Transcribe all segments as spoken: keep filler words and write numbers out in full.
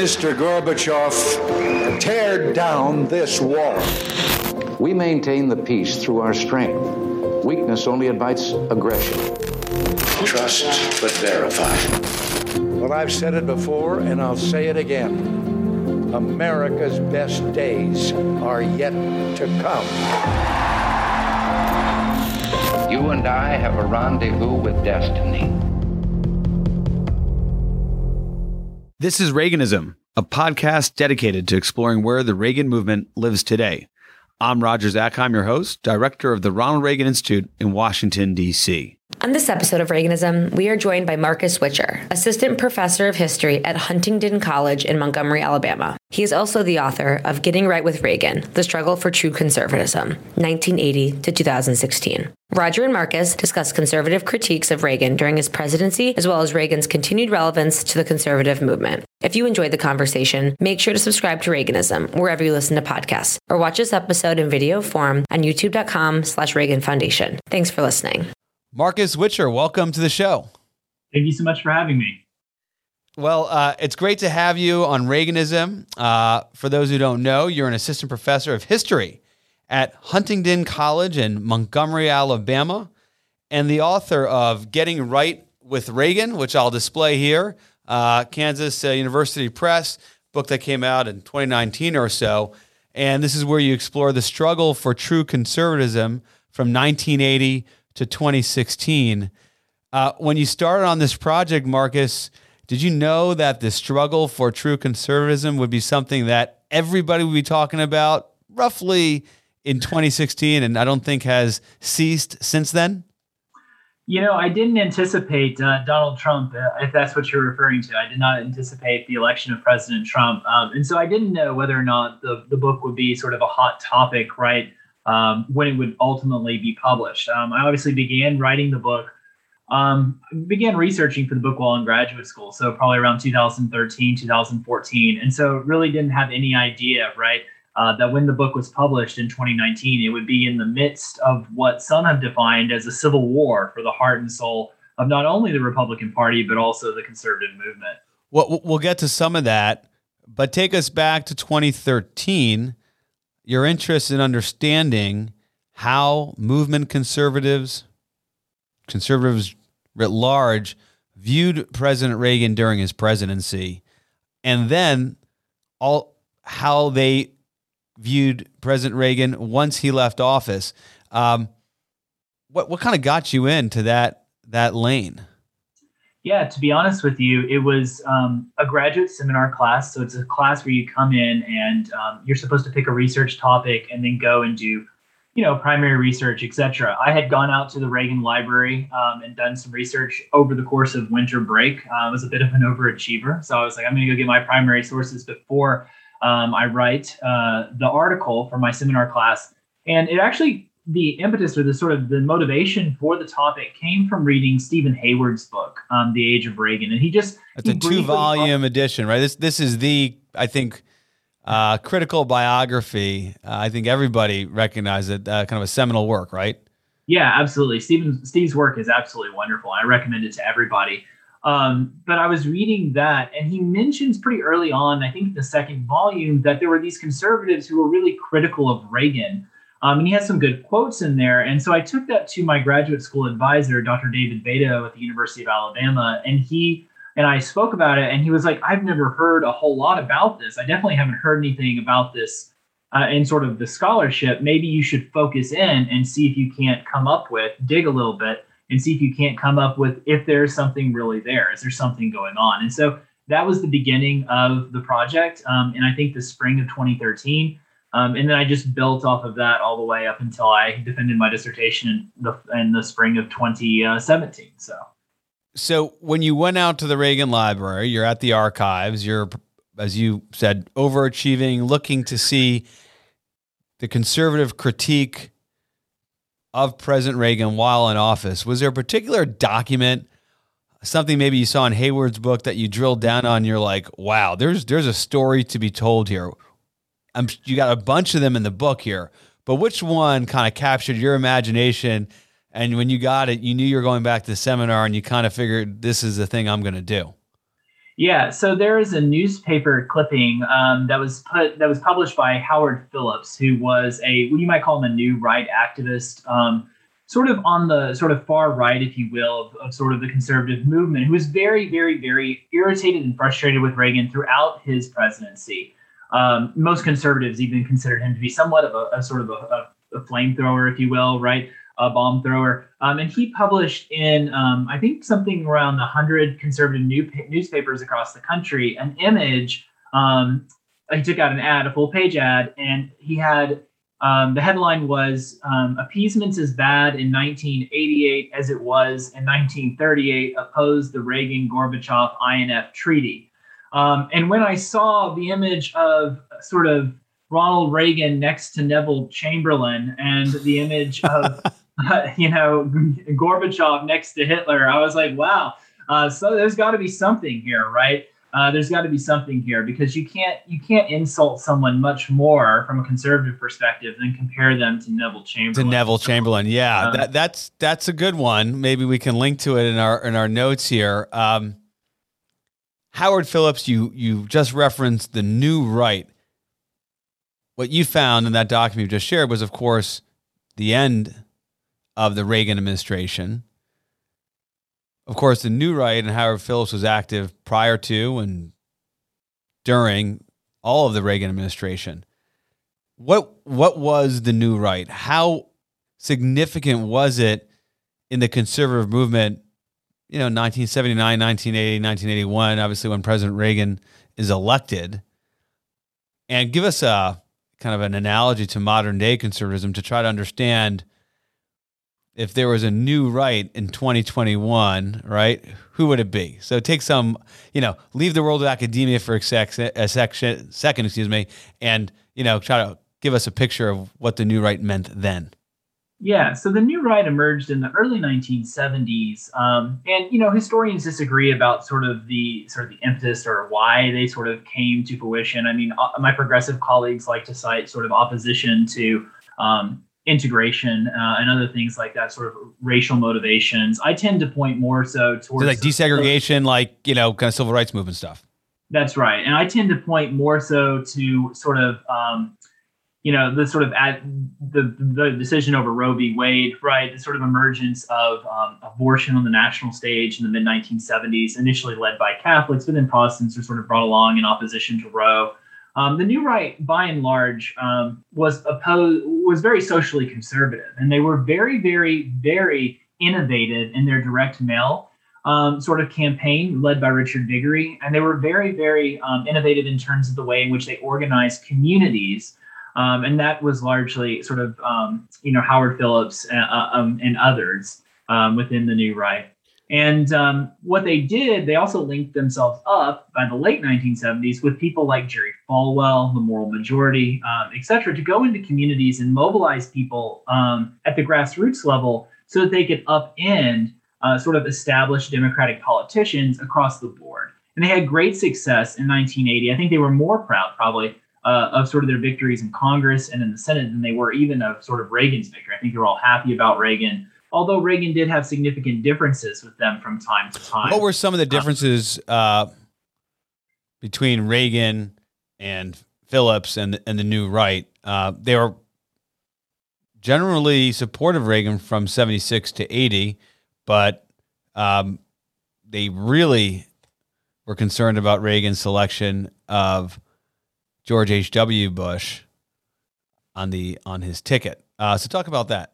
Mister Gorbachev, tear down this wall. We maintain the peace through our strength. Weakness only invites aggression. Trust but verify. Well, I've said it before, and I'll say it again. America's best days are yet to come. You and I have a rendezvous with destiny. This is Reaganism, a podcast dedicated to exploring where the Reagan movement lives today. I'm Roger Zakheim, your host, director of the Ronald Reagan Institute in Washington, D C On this episode of Reaganism, we are joined by Marcus Witcher, assistant professor of history at Huntingdon College in Montgomery, Alabama. He is also the author of Getting Right with Reagan, The Struggle for True Conservatism, nineteen eighty to twenty sixteen. Roger and Marcus discuss conservative critiques of Reagan during his presidency, as well as Reagan's continued relevance to the conservative movement. If you enjoyed the conversation, make sure to subscribe to Reaganism wherever you listen to podcasts, or watch this episode in video form on youtube.com slash Reagan Foundation. Thanks for listening. Marcus Witcher, welcome to the show. Thank you so much for having me. Well, uh, it's great to have you on Reaganism. Uh, for those who don't know, you're an assistant professor of history at Huntingdon College in Montgomery, Alabama, and the author of Getting Right with Reagan, which I'll display here, uh, Kansas University Press, book that came out in twenty nineteen or so. And this is where you explore the struggle for true conservatism from nineteen eighty to twenty sixteen. Uh, when you started on this project, Marcus, did you know that the struggle for true conservatism would be something that everybody would be talking about roughly in twenty sixteen, and I don't think has ceased since then? You know, I didn't anticipate uh, Donald Trump, uh, if that's what you're referring to. I did not anticipate the election of President Trump. Um, and so I didn't know whether or not the, the book would be sort of a hot topic, right? Um, when it would ultimately be published. Um, I obviously began writing the book, um, began researching for the book while in graduate school, so probably around two thousand thirteen, two thousand fourteen. And so really didn't have any idea, right, uh, that when the book was published in twenty nineteen, it would be in the midst of what some have defined as a civil war for the heart and soul of not only the Republican Party, but also the conservative movement. Well, we'll get to some of that, but take us back to twenty thirteen. Your interest in understanding how movement conservatives, conservatives writ large, viewed President Reagan during his presidency, and then all how they viewed President Reagan once he left office. Um, what what kind of got you into that that lane? Yeah, to be honest with you, it was um, a graduate seminar class. So it's a class where you come in and um, you're supposed to pick a research topic and then go and do, you know, primary research, et cetera. I had gone out to the Reagan Library um, and done some research over the course of winter break. Uh, I was a bit of an overachiever. So I was like, I'm going to go get my primary sources before um, I write uh, the article for my seminar class. And it actually, the impetus or the sort of the motivation for the topic came from reading Stephen Hayward's book, um, The Age of Reagan. And he just... It's a two-volume edition, right? This this is the, I think, uh, critical biography. Uh, I think everybody recognizes it, uh, kind of a seminal work, right? Yeah, absolutely. Stephen, Steve's work is absolutely wonderful. I recommend it to everybody. Um, but I was reading that, and he mentions pretty early on, I think the second volume, that there were these conservatives who were really critical of Reagan. Um, and he has some good quotes in there. And so I took that to my graduate school advisor, Doctor David Beto at the University of Alabama. And he and I spoke about it. And he was like, I've never heard a whole lot about this. I definitely haven't heard anything about this uh, in sort of the scholarship. Maybe you should focus in and see if you can't come up with, dig a little bit and see if you can't come up with if there's something really there. Is there something going on? And so that was the beginning of the project. Um, and I think the spring of twenty thirteen. Um, and then I just built off of that all the way up until I defended my dissertation in the, in the spring of twenty seventeen. So, so when you went out to the Reagan Library, you're at the archives, you're, as you said, overachieving, looking to see the conservative critique of President Reagan while in office. Was there a particular document, something maybe you saw in Hayward's book that you drilled down on? You're like, wow, there's, there's a story to be told here. I'm, you got a bunch of them in the book here, but which one kind of captured your imagination? And when you got it, you knew you were going back to the seminar and you kind of figured this is the thing I'm going to do. Yeah, so there is a newspaper clipping um, that was put that was published by Howard Phillips, who was a what you might call him a New Right activist, um, sort of on the sort of far right, if you will, of, of sort of the conservative movement, who was very, very, very irritated and frustrated with Reagan throughout his presidency. Um, most conservatives even considered him to be somewhat of a, a sort of a, a, a flamethrower, if you will, right? A bomb thrower, um, and he published in um, I think something around one hundred conservative new pa- newspapers across the country an image. Um, he took out an ad, a full page ad, and he had um, the headline was um, "Appeasement's as bad in nineteen eighty-eight as it was in nineteen thirty-eight. Opposed the Reagan Gorbachev I N F Treaty." Um, and when I saw the image of sort of Ronald Reagan next to Neville Chamberlain and the image of Uh, you know, Gorbachev next to Hitler, I was like, wow. Uh, so there's got to be something here, right? Uh, there's got to be something here because you can't you can't insult someone much more from a conservative perspective than compare them to Neville Chamberlain. To Neville Chamberlain, yeah, um, that, that's that's a good one. Maybe we can link to it in our in our notes here. Um, Howard Phillips, you you just referenced the New Right. What you found in that document you just shared was, of course, the end of the Reagan administration. Of course, the New Right and Howard Phillips was active prior to and during all of the Reagan administration. What what was the New Right? How significant was it in the conservative movement, you know, nineteen seventy-nine, nineteen eighty, nineteen eighty-one, obviously when President Reagan is elected? And give us a kind of an analogy to modern day conservatism to try to understand if there was a new right in twenty twenty-one, right, who would it be? So take some, you know, leave the world of academia for a, sec- a section, second, excuse me, and, you know, try to give us a picture of what the new right meant then. Yeah, so the new right emerged in the early nineteen seventies. Um, and, you know, historians disagree about sort of the sort of the impetus or why they sort of came to fruition. I mean, my progressive colleagues like to cite sort of opposition to um integration uh, and other things like that, sort of racial motivations. I tend to point more so towards so like desegregation, the, like, you know, kind of civil rights movement stuff. That's right. And I tend to point more so to sort of, um, you know, the sort of ad, the, the decision over Roe v. Wade, right? The sort of emergence of um, abortion on the national stage in the mid nineteen seventies, initially led by Catholics, but then Protestants were sort of brought along in opposition to Roe. Um, the New Right, by and large, um, was opposed, was very socially conservative, and they were very, very, very innovative in their direct mail um, sort of campaign led by Richard Viguerie, and they were very, very um, innovative in terms of the way in which they organized communities, um, and that was largely sort of, um, you know, Howard Phillips and, uh, um, and others um, within the New Right. And um, what they did, they also linked themselves up by the late nineteen seventies with people like Jerry Falwell, the Moral Majority, um, et cetera, to go into communities and mobilize people um, at the grassroots level so that they could upend uh, sort of established Democratic politicians across the board. And they had great success in nineteen eighty. I think they were more proud probably uh, of sort of their victories in Congress and in the Senate than they were even of sort of Reagan's victory. I think they were all happy about Reagan, although Reagan did have significant differences with them from time to time. What were some of the differences uh, between Reagan and Phillips and, and the New Right? Uh, they were generally supportive of Reagan from seventy-six to eighty, but um, they really were concerned about Reagan's selection of George H W Bush on the on his ticket. Uh, so talk about that.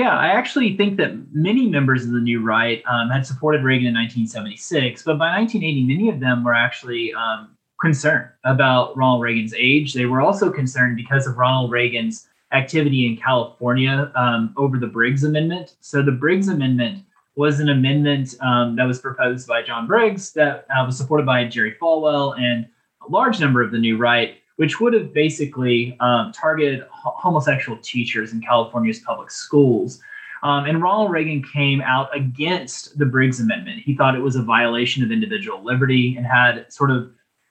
Yeah, I actually think that many members of the New Right um, had supported Reagan in nineteen seventy-six, but by nineteen eighty, many of them were actually um, concerned about Ronald Reagan's age. They were also concerned because of Ronald Reagan's activity in California um, over the Briggs Amendment. So the Briggs Amendment was an amendment um, that was proposed by John Briggs that uh, was supported by Jerry Falwell and a large number of the New Right, which would have basically um, targeted ho- homosexual teachers in California's public schools. Um, and Ronald Reagan came out against the Briggs Amendment. He thought it was a violation of individual liberty and had sort of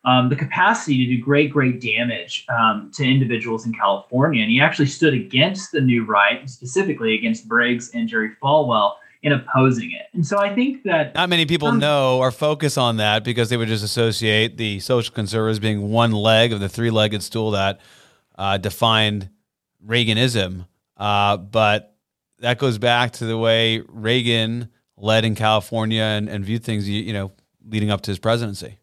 um, the capacity to do great, great damage um, to individuals in California. And he actually stood against the New Right, specifically against Briggs and Jerry Falwell, in opposing it. And so I think that not many people um, know or focus on that because they would just associate the social conservatives being one leg of the three-legged stool that uh, defined Reaganism. Uh, but that goes back to the way Reagan led in California and, and viewed things, you, you know, leading up to his presidency.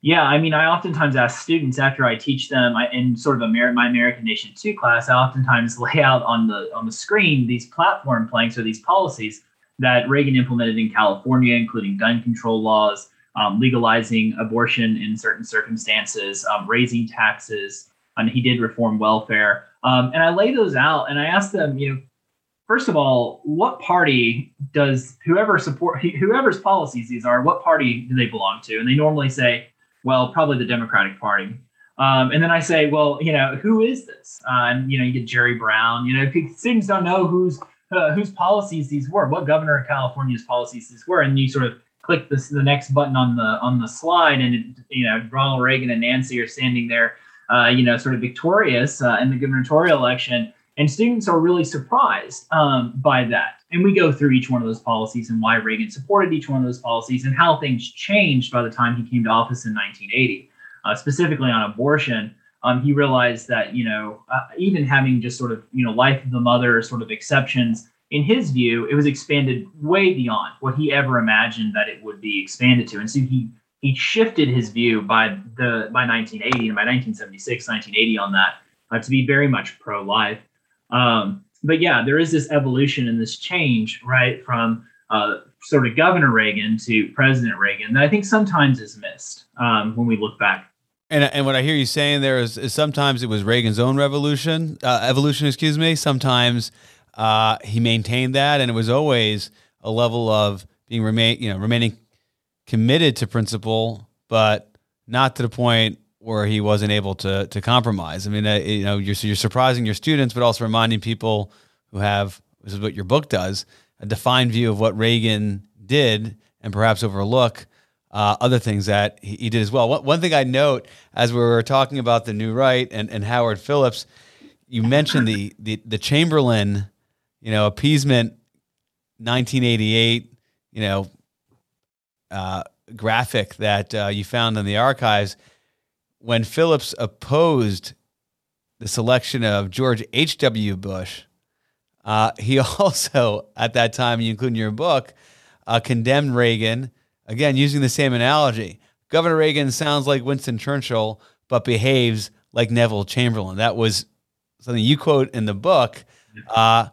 Yeah, I mean, I oftentimes ask students after I teach them I, in sort of Amer- my American Nation two class, I oftentimes lay out on the on the screen these platform planks or these policies that Reagan implemented in California, including gun control laws, um, legalizing abortion in certain circumstances, um, raising taxes, and he did reform welfare. Um, and I lay those out and I ask them, you know, first of all, what party does whoever support whoever's policies these are, what party do they belong to? And they normally say, well, probably the Democratic Party. Um, and then I say, well, you know, who is this? Uh, and, you know, you get Jerry Brown. You know, students don't know whose uh, whose policies these were, what governor of California's policies these were. And you sort of click this, the next button on the on the slide. And, it, you know, Ronald Reagan and Nancy are standing there, uh, you know, sort of victorious uh, in the gubernatorial election. And students are really surprised um, by that. And we go through each one of those policies and why Reagan supported each one of those policies and how things changed by the time he came to office in nineteen eighty. Uh, specifically on abortion, um, he realized that, you know, uh, even having just sort of, you know, life of the mother sort of exceptions, in his view, it was expanded way beyond what he ever imagined that it would be expanded to. And so he he shifted his view by the by nineteen eighty and by nineteen seventy-six, nineteen eighty on that uh, to be very much pro-life. Um, but yeah, there is this evolution and this change, right, from uh, sort of Governor Reagan to President Reagan that I think sometimes is missed um, when we look back. And and what I hear you saying there is, is sometimes it was Reagan's own revolution, uh, evolution, excuse me. Sometimes uh, he maintained that, and it was always a level of being remain, you know, remaining committed to principle, but not to the point where he wasn't able to to compromise. I mean, uh, you know, you're you're surprising your students, but also reminding people who have, this is what your book does, a defined view of what Reagan did and perhaps overlook uh, other things that he, he did as well. One, one thing I note as we were talking about the New Right and, and Howard Phillips, you mentioned the, the the Chamberlain, you know, appeasement, nineteen eighty-eight, you know, uh, graphic that uh, you found in the archives. When Phillips opposed the selection of George H W Bush, uh, he also, at that time, including your book, uh, condemned Reagan, again, using the same analogy. Governor Reagan sounds like Winston Churchill, but behaves like Neville Chamberlain. That was something you quote in the book, uh,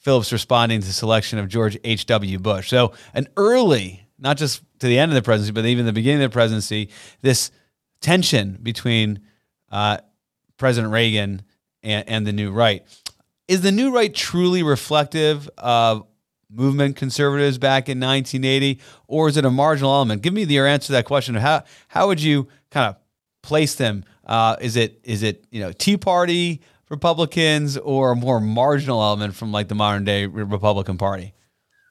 Phillips responding to the selection of George H W Bush. So an early, not just to the end of the presidency, but even the beginning of the presidency, this tension between uh, President Reagan and, and the New Right. Is the New Right truly reflective of movement conservatives back in nineteen eighty, or is it a marginal element? Give me the, your answer to that question. How how would you kind of place them? Uh, is it is it you know Tea Party Republicans or a more marginal element from like the modern day Republican Party?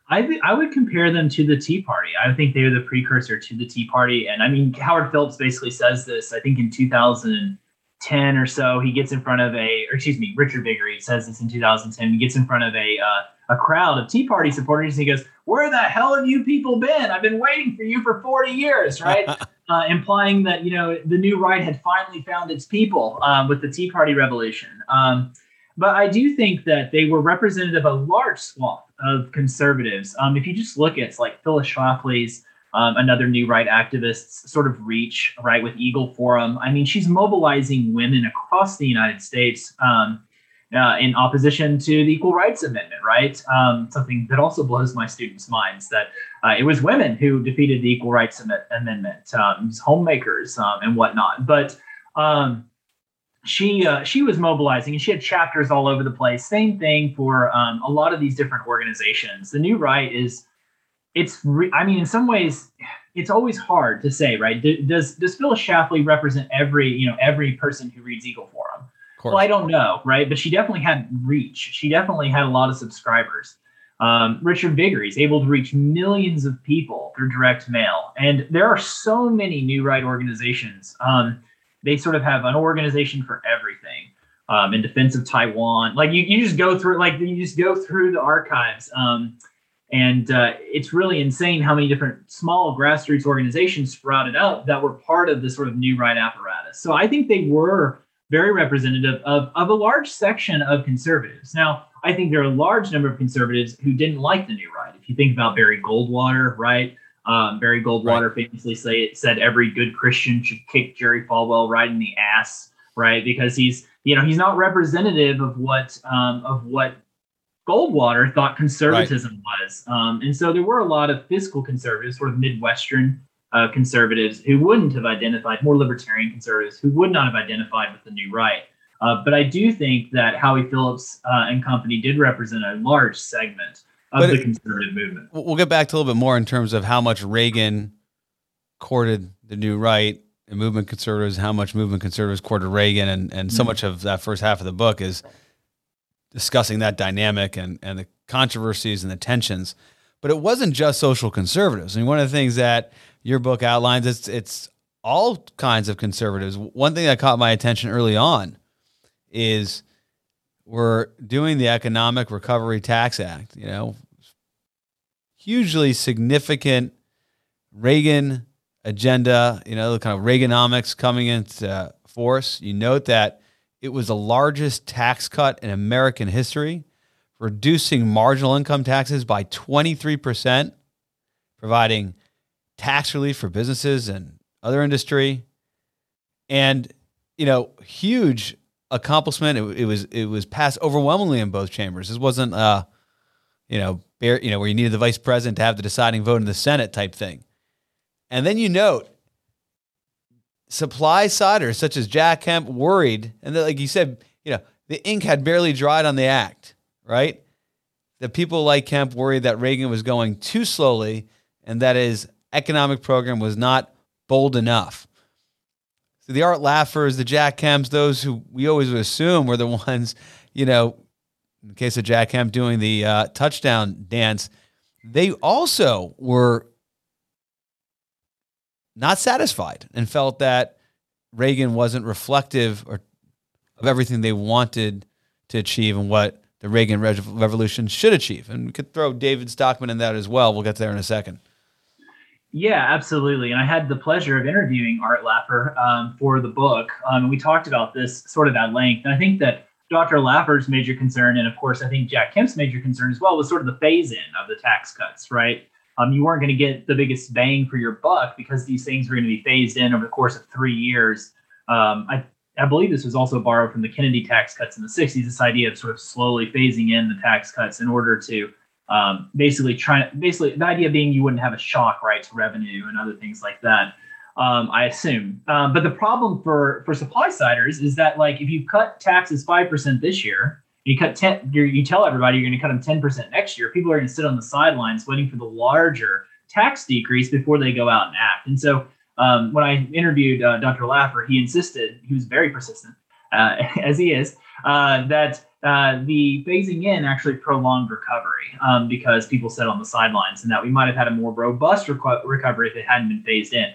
I think I would compare them to the Tea Party. I think they're the precursor to the Tea Party. And I mean, Howard Phillips basically says this, I think in two thousand ten or so, he gets in front of a, or excuse me, Richard Viguerie says this in two thousand ten, he gets in front of a uh, a crowd of Tea Party supporters. And he goes, where the hell have you people been? I've been waiting for you for forty years, right? uh, implying that, you know, the New Right had finally found its people um, with the Tea Party revolution. Um, But I do think that they were representative of a large swath of conservatives. Um, if you just look at like Phyllis Schlafly's, um, another New Right activist's sort of reach, right, with Eagle Forum. I mean, she's mobilizing women across the United States um, uh, in opposition to the Equal Rights Amendment, right? Um, something that also blows my students' minds that uh, it was women who defeated the Equal Rights Am- Amendment, um, homemakers um, and whatnot. But um She uh, she was mobilizing, and she had chapters all over the place. Same thing for um, a lot of these different organizations. The New Right is, it's re- I mean, in some ways, it's always hard to say, right? D- does does Phyllis Schlafly represent every you know every person who reads Eagle Forum? Well, I don't know, right? But she definitely had reach. She definitely had a lot of subscribers. Um, Richard Viguerie is able to reach millions of people through direct mail, and there are so many New Right organizations. Um, They sort of have an organization for everything, um, in defense of Taiwan. Like you, you just go through, like you just go through the archives, um, And uh, it's really insane how many different small grassroots organizations sprouted up that were part of the sort of New Right apparatus. So I think they were very representative of, of a large section of conservatives. Now, I think there are a large number of conservatives who didn't like the New Right. If you think about Barry Goldwater, right? Um, Barry Goldwater right. famously say, said every good Christian should kick Jerry Falwell right in the ass, right? Because he's, you know, he's not representative of what um, of what Goldwater thought conservatism right. was. Um, and so there were a lot of fiscal conservatives, sort of Midwestern uh, conservatives who wouldn't have identified, more libertarian conservatives who would not have identified with the New Right. Uh, but I do think that Howie Phillips uh, and company did represent a large segment of but the conservative it, movement. We'll get back to a little bit more in terms of how much Reagan courted the New Right and movement conservatives, how much movement conservatives courted Reagan. And, and so mm-hmm. much of that first half of the book is discussing that dynamic and, and the controversies and the tensions. But it wasn't just social conservatives. I mean, one of the things that your book outlines, it's, it's all kinds of conservatives. One thing that caught my attention early on is we're doing the Economic Recovery Tax Act, you know, hugely significant Reagan agenda, you know, the kind of Reaganomics coming into force. You note that it was the largest tax cut in American history, reducing marginal income taxes by twenty-three percent, providing tax relief for businesses and other industry. And, you know, huge accomplishment. It, it was it was passed overwhelmingly in both chambers. This wasn't, uh, you know, bare, you know, where you needed the vice president to have the deciding vote in the Senate type thing. And then you note, supply-siders such as Jack Kemp worried, and like you said, you know, the ink had barely dried on the act, right? That people like Kemp worried that Reagan was going too slowly and that his economic program was not bold enough. So the Art Laffers, the Jack Kemps, those who we always would assume were the ones, you know, in the case of Jack Kemp doing the uh, touchdown dance, they also were not satisfied and felt that Reagan wasn't reflective or of everything they wanted to achieve and what the Reagan Re- Revolution should achieve. And we could throw David Stockman in that as well. We'll get there in a second. Yeah, absolutely. And I had the pleasure of interviewing Art Laffer um, for the book. Um, and we talked about this sort of at length. And I think that Doctor Laffer's major concern, and of course, I think Jack Kemp's major concern as well, was sort of the phase-in of the tax cuts, right? Um, you weren't going to get the biggest bang for your buck because these things were going to be phased in over the course of three years. Um, I, I believe this was also borrowed from the Kennedy tax cuts in the sixties, this idea of sort of slowly phasing in the tax cuts in order to um, basically try, basically the idea being you wouldn't have a shock, right, to revenue and other things like that, um, I assume. Um, but the problem for, for supply-siders is that, like, if you cut taxes five percent this year, You cut ten, you're, you tell everybody you're going to cut them ten percent next year. People are going to sit on the sidelines waiting for the larger tax decrease before they go out and act. And so um, when I interviewed uh, Doctor Laffer, he insisted, he was very persistent, uh, as he is, uh, that uh, the phasing in actually prolonged recovery um, because people sat on the sidelines and that we might have had a more robust reco- recovery if it hadn't been phased in.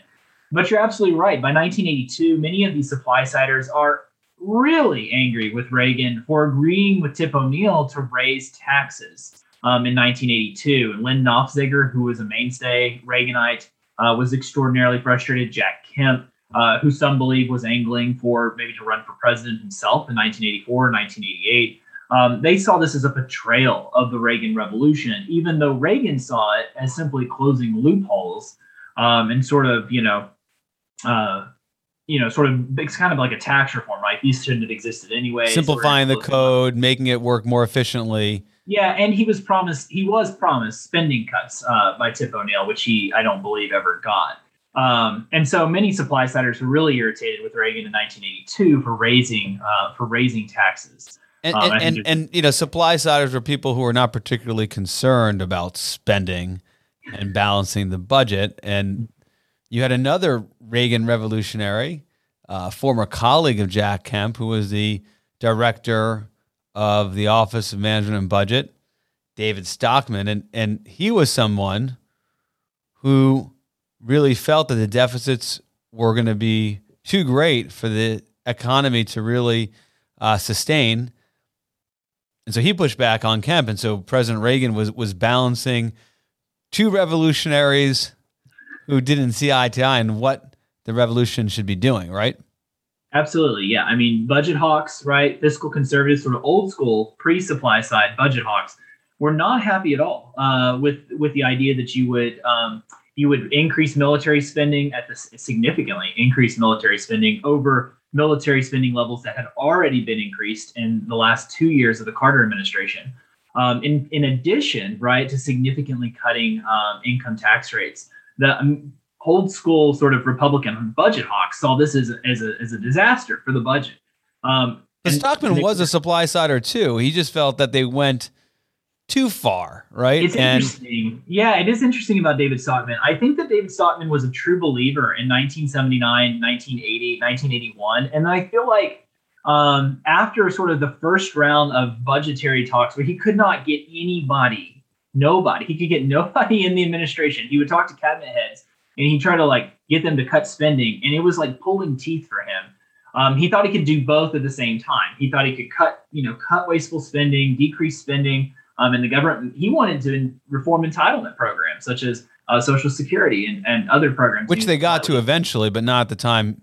But you're absolutely right. By nineteen eighty-two, many of these supply-siders are really angry with Reagan for agreeing with Tip O'Neill to raise taxes um, in nineteen eighty-two. And Lynn Nofziger, who was a mainstay Reaganite, uh, was extraordinarily frustrated. Jack Kemp, uh, who some believe was angling for maybe to run for president himself in nineteen eighty-four and nineteen eighty-eight, um, they saw this as a betrayal of the Reagan Revolution, even though Reagan saw it as simply closing loopholes um, and sort of, you know, uh, you know, sort of, it's kind of like a tax reform, right? These shouldn't have existed anyway. Simplifying the code, making it work more efficiently. Yeah, and he was promised, he was promised spending cuts uh, by Tip O'Neill, which he, I don't believe, ever got. Um, and so many supply-siders were really irritated with Reagan in nineteen eighty-two for raising uh, for raising taxes. And, um, and, and, and, you know, supply-siders were people who were not particularly concerned about spending and balancing the budget. And you had another Reagan revolutionary, uh, former colleague of Jack Kemp, who was the director of the Office of Management and Budget, David Stockman. And, and he was someone who really felt that the deficits were going to be too great for the economy to really uh, sustain. And so he pushed back on Kemp. And so President Reagan was was balancing two revolutionaries who didn't see eye to eye on what the revolution should be doing, right? Absolutely, yeah. I mean, budget hawks, right? Fiscal conservatives from the old school, pre-supply side budget hawks were not happy at all uh, with with the idea that you would um, you would increase military spending at the significantly increase military spending over military spending levels that had already been increased in the last two years of the Carter administration. Um, in in addition, right, to significantly cutting um, income tax rates, the um, old school sort of Republican budget hawks saw this as a, as a, as a disaster for the budget. Um, and Stockman they, was a supply sider too. He just felt that they went too far, right? It's and, interesting. Yeah, it is interesting about David Stockman. I think that David Stockman was a true believer in nineteen seventy-nine, nineteen eighty, nineteen eighty-one. And I feel like um, after sort of the first round of budgetary talks where he could not get anybody, nobody, he could get nobody in the administration. He would talk to cabinet heads. And he tried to like get them to cut spending. And it was like pulling teeth for him. Um, he thought he could do both at the same time. He thought he could cut, you know, cut wasteful spending, decrease spending. Um, and the government, he wanted to reform entitlement programs such as uh, Social Security and, and other programs. Which they got to eventually, but not at the time.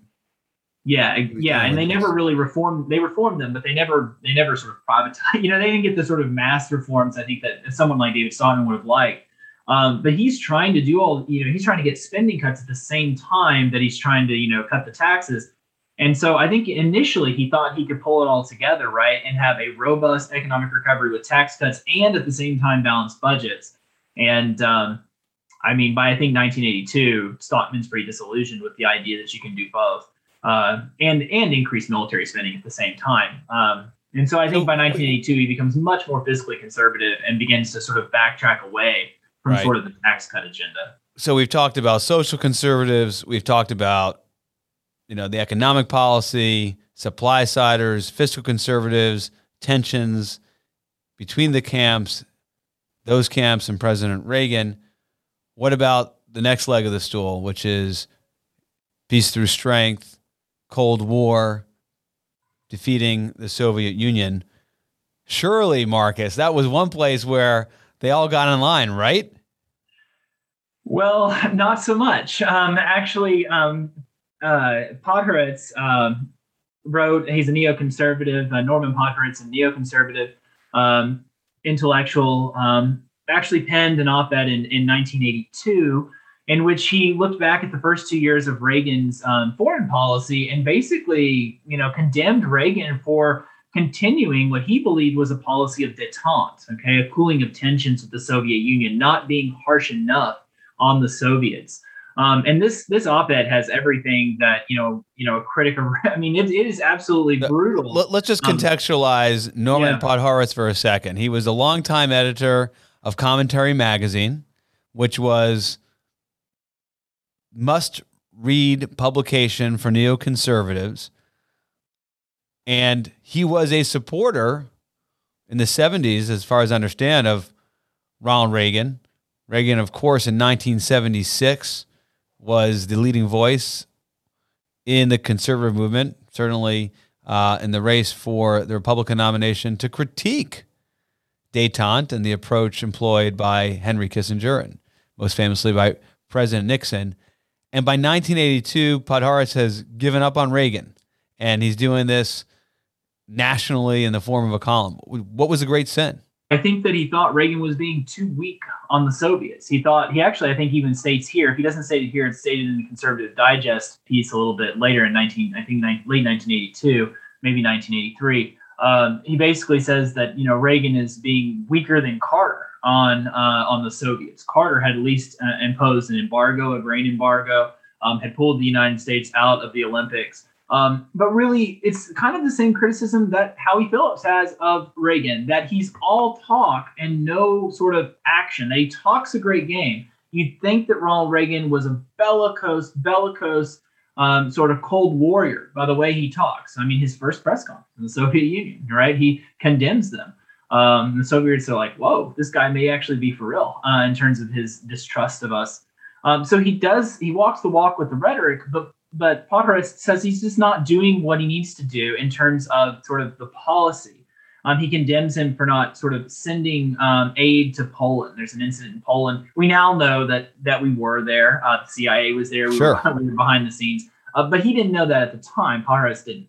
Yeah. Yeah. And they never really reformed. They reformed them, but they never, they never sort of privatized. You know, they didn't get the sort of mass reforms I think that someone like David Stockman would have liked. Um, but he's trying to do all, you know, he's trying to get spending cuts at the same time that he's trying to, you know, cut the taxes. And so I think initially he thought he could pull it all together, right, and have a robust economic recovery with tax cuts and at the same time balanced budgets. And um, I mean, by I think nineteen eighty-two, Stockman's pretty disillusioned with the idea that you can do both uh, and and increase military spending at the same time. Um, and so I think by nineteen eighty-two, he becomes much more fiscally conservative and begins to sort of backtrack away from right. sort of the tax cut agenda. So we've talked about social conservatives. We've talked about, you know, the economic policy, supply siders, fiscal conservatives, tensions between the camps, those camps and President Reagan. What about the next leg of the stool, which is peace through strength, Cold War, defeating the Soviet Union? Surely, Marcus, that was one place where they all got in line, right? Well, not so much. Um, actually, um, uh, Podhoretz um, wrote, he's a neoconservative, uh, Norman Podhoretz, a neoconservative um, intellectual, um, actually penned an op-ed in, in nineteen eighty-two, in which he looked back at the first two years of Reagan's um, foreign policy and basically, you know, condemned Reagan for continuing what he believed was a policy of détente, okay, a cooling of tensions with the Soviet Union, not being harsh enough on the Soviets. Um, and this this op-ed has everything that, you know, you know, a critic of, I mean, it, it is absolutely brutal. Let's just contextualize um, Norman yeah. Podhoretz for a second. He was a longtime editor of Commentary Magazine, which was must-read publication for neoconservatives. And he was a supporter in the seventies, as far as I understand, of Ronald Reagan. Reagan, of course, in nineteen seventy-six was the leading voice in the conservative movement, certainly uh, in the race for the Republican nomination, to critique détente and the approach employed by Henry Kissinger and most famously by President Nixon. And by nineteen eighty-two, Podhoretz has given up on Reagan, and he's doing this nationally in the form of a column. What was the great sin? I think that he thought Reagan was being too weak on the Soviets. He thought, he actually, I think even states here, if he doesn't state it here, it's stated in the Conservative Digest piece a little bit later in nineteen, I think late nineteen eighty-two, maybe nineteen eighty-three. Um, he basically says that, you know, Reagan is being weaker than Carter on, uh, on the Soviets. Carter had at least uh, imposed an embargo, a grain embargo, um, had pulled the United States out of the Olympics. Um, but really, it's kind of the same criticism that Howard Phillips has of Reagan, that he's all talk and no sort of action. That he talks a great game. You'd think that Ronald Reagan was a bellicose, bellicose um, sort of cold warrior by the way he talks. I mean, his first press conference in the Soviet Union, right? He condemns them. Um, the Soviets are like, whoa, this guy may actually be for real uh, in terms of his distrust of us. Um, so he does, he walks the walk with the rhetoric, but But Podhoretz says he's just not doing what he needs to do in terms of sort of the policy. Um, he condemns him for not sort of sending um, aid to Poland. There's an incident in Poland. We now know that that we were there. Uh, the C I A was there. We, sure. were, we were behind the scenes. Uh, but he didn't know that at the time. Podhoretz didn't.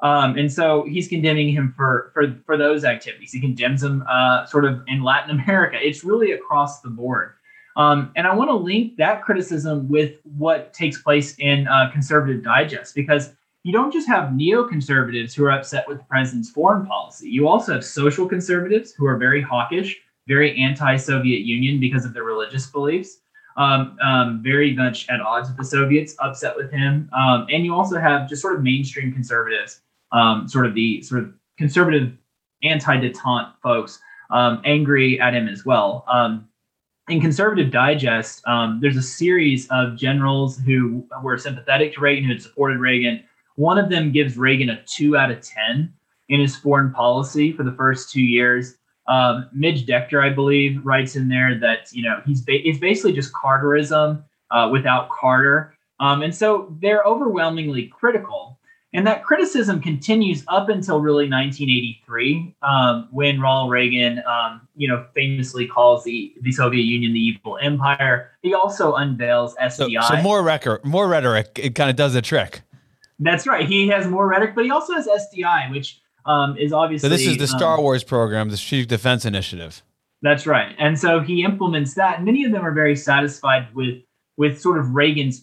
Um, and so he's condemning him for, for, for those activities. He condemns him uh, sort of in Latin America. It's really across the board. Um, and I want to link that criticism with what takes place in uh, Conservative Digest, because you don't just have neoconservatives who are upset with the president's foreign policy. You also have social conservatives who are very hawkish, very anti-Soviet Union because of their religious beliefs, um, um, very much at odds with the Soviets, upset with him. Um, and you also have just sort of mainstream conservatives, um, sort of the sort of conservative anti-detente folks, um, angry at him as well. Um, In Conservative Digest, um, there's a series of generals who were sympathetic to Reagan, who had supported Reagan. One of them gives Reagan a two out of ten in his foreign policy for the first two years. Um, Midge Decter, I believe, writes in there that, you know, he's ba- it's basically just Carterism uh, without Carter. Um, and so they're overwhelmingly critical. And that criticism continues up until really nineteen eighty-three, um, when Ronald Reagan, um, you know, famously calls the, the Soviet Union the evil empire. He also unveils S D I. So, so more rhetoric, more rhetoric, it kind of does the trick. That's right. He has more rhetoric, but he also has S D I, which um, is obviously. So this is the Star um, Wars program, the Strategic Defense Initiative. That's right. And so he implements that. Many of them are very satisfied with with sort of Reagan's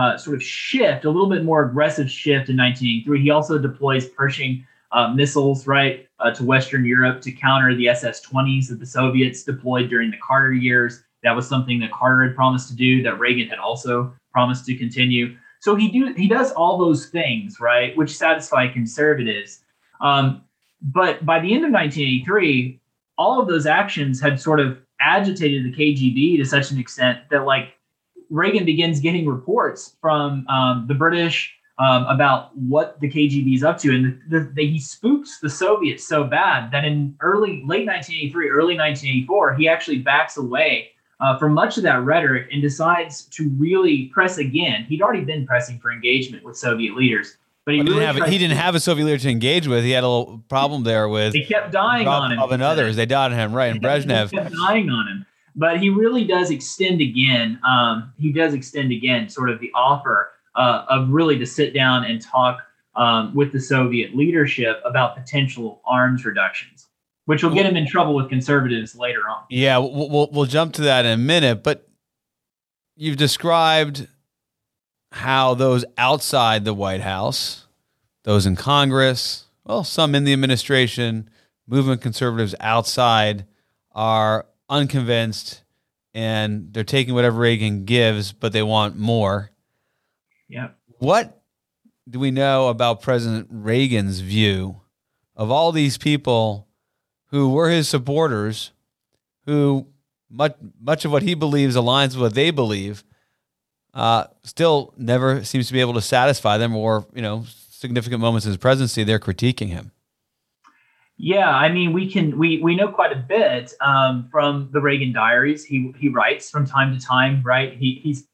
Uh, sort of shift, a little bit more aggressive shift in nineteen eighty-three. He also deploys Pershing uh, missiles, right, uh, to Western Europe to counter the S S twenty s that the Soviets deployed during the Carter years. That was something that Carter had promised to do, that Reagan had also promised to continue. So he do he does all those things, right, which satisfy conservatives. Um, but by the end of nineteen eighty-three, all of those actions had sort of agitated the K G B to such an extent that, like, Reagan begins getting reports from um, the British um, about what the K G B is up to, and the, the, the, he spooks the Soviets so bad that in early, late nineteen eighty-three, early nineteen eighty-four, he actually backs away uh, from much of that rhetoric and decides to really press again. He'd already been pressing for engagement with Soviet leaders, but he, well, really didn't, have, he didn't have a Soviet leader to engage with. He had a little problem there with. They kept dying on him. And others, they died on him, right? And Brezhnev kept dying on him. But he really does extend again, um, he does extend again sort of the offer uh, of really to sit down and talk um, with the Soviet leadership about potential arms reductions, which will get him in trouble with conservatives later on. Yeah, we'll, we'll, we'll jump to that in a minute, but you've described how those outside the White House, those in Congress, well, some in the administration, movement conservatives outside are unconvinced, and they're taking whatever Reagan gives, but they want more. Yeah. What do we know about President Reagan's view of all these people who were his supporters, who much much of what he believes aligns with what they believe, uh, still never seems to be able to satisfy them, or, you know, significant moments in his presidency, they're critiquing him? Yeah, I mean, we can we we know quite a bit um, from the Reagan diaries. He he writes from time to time, right? He he's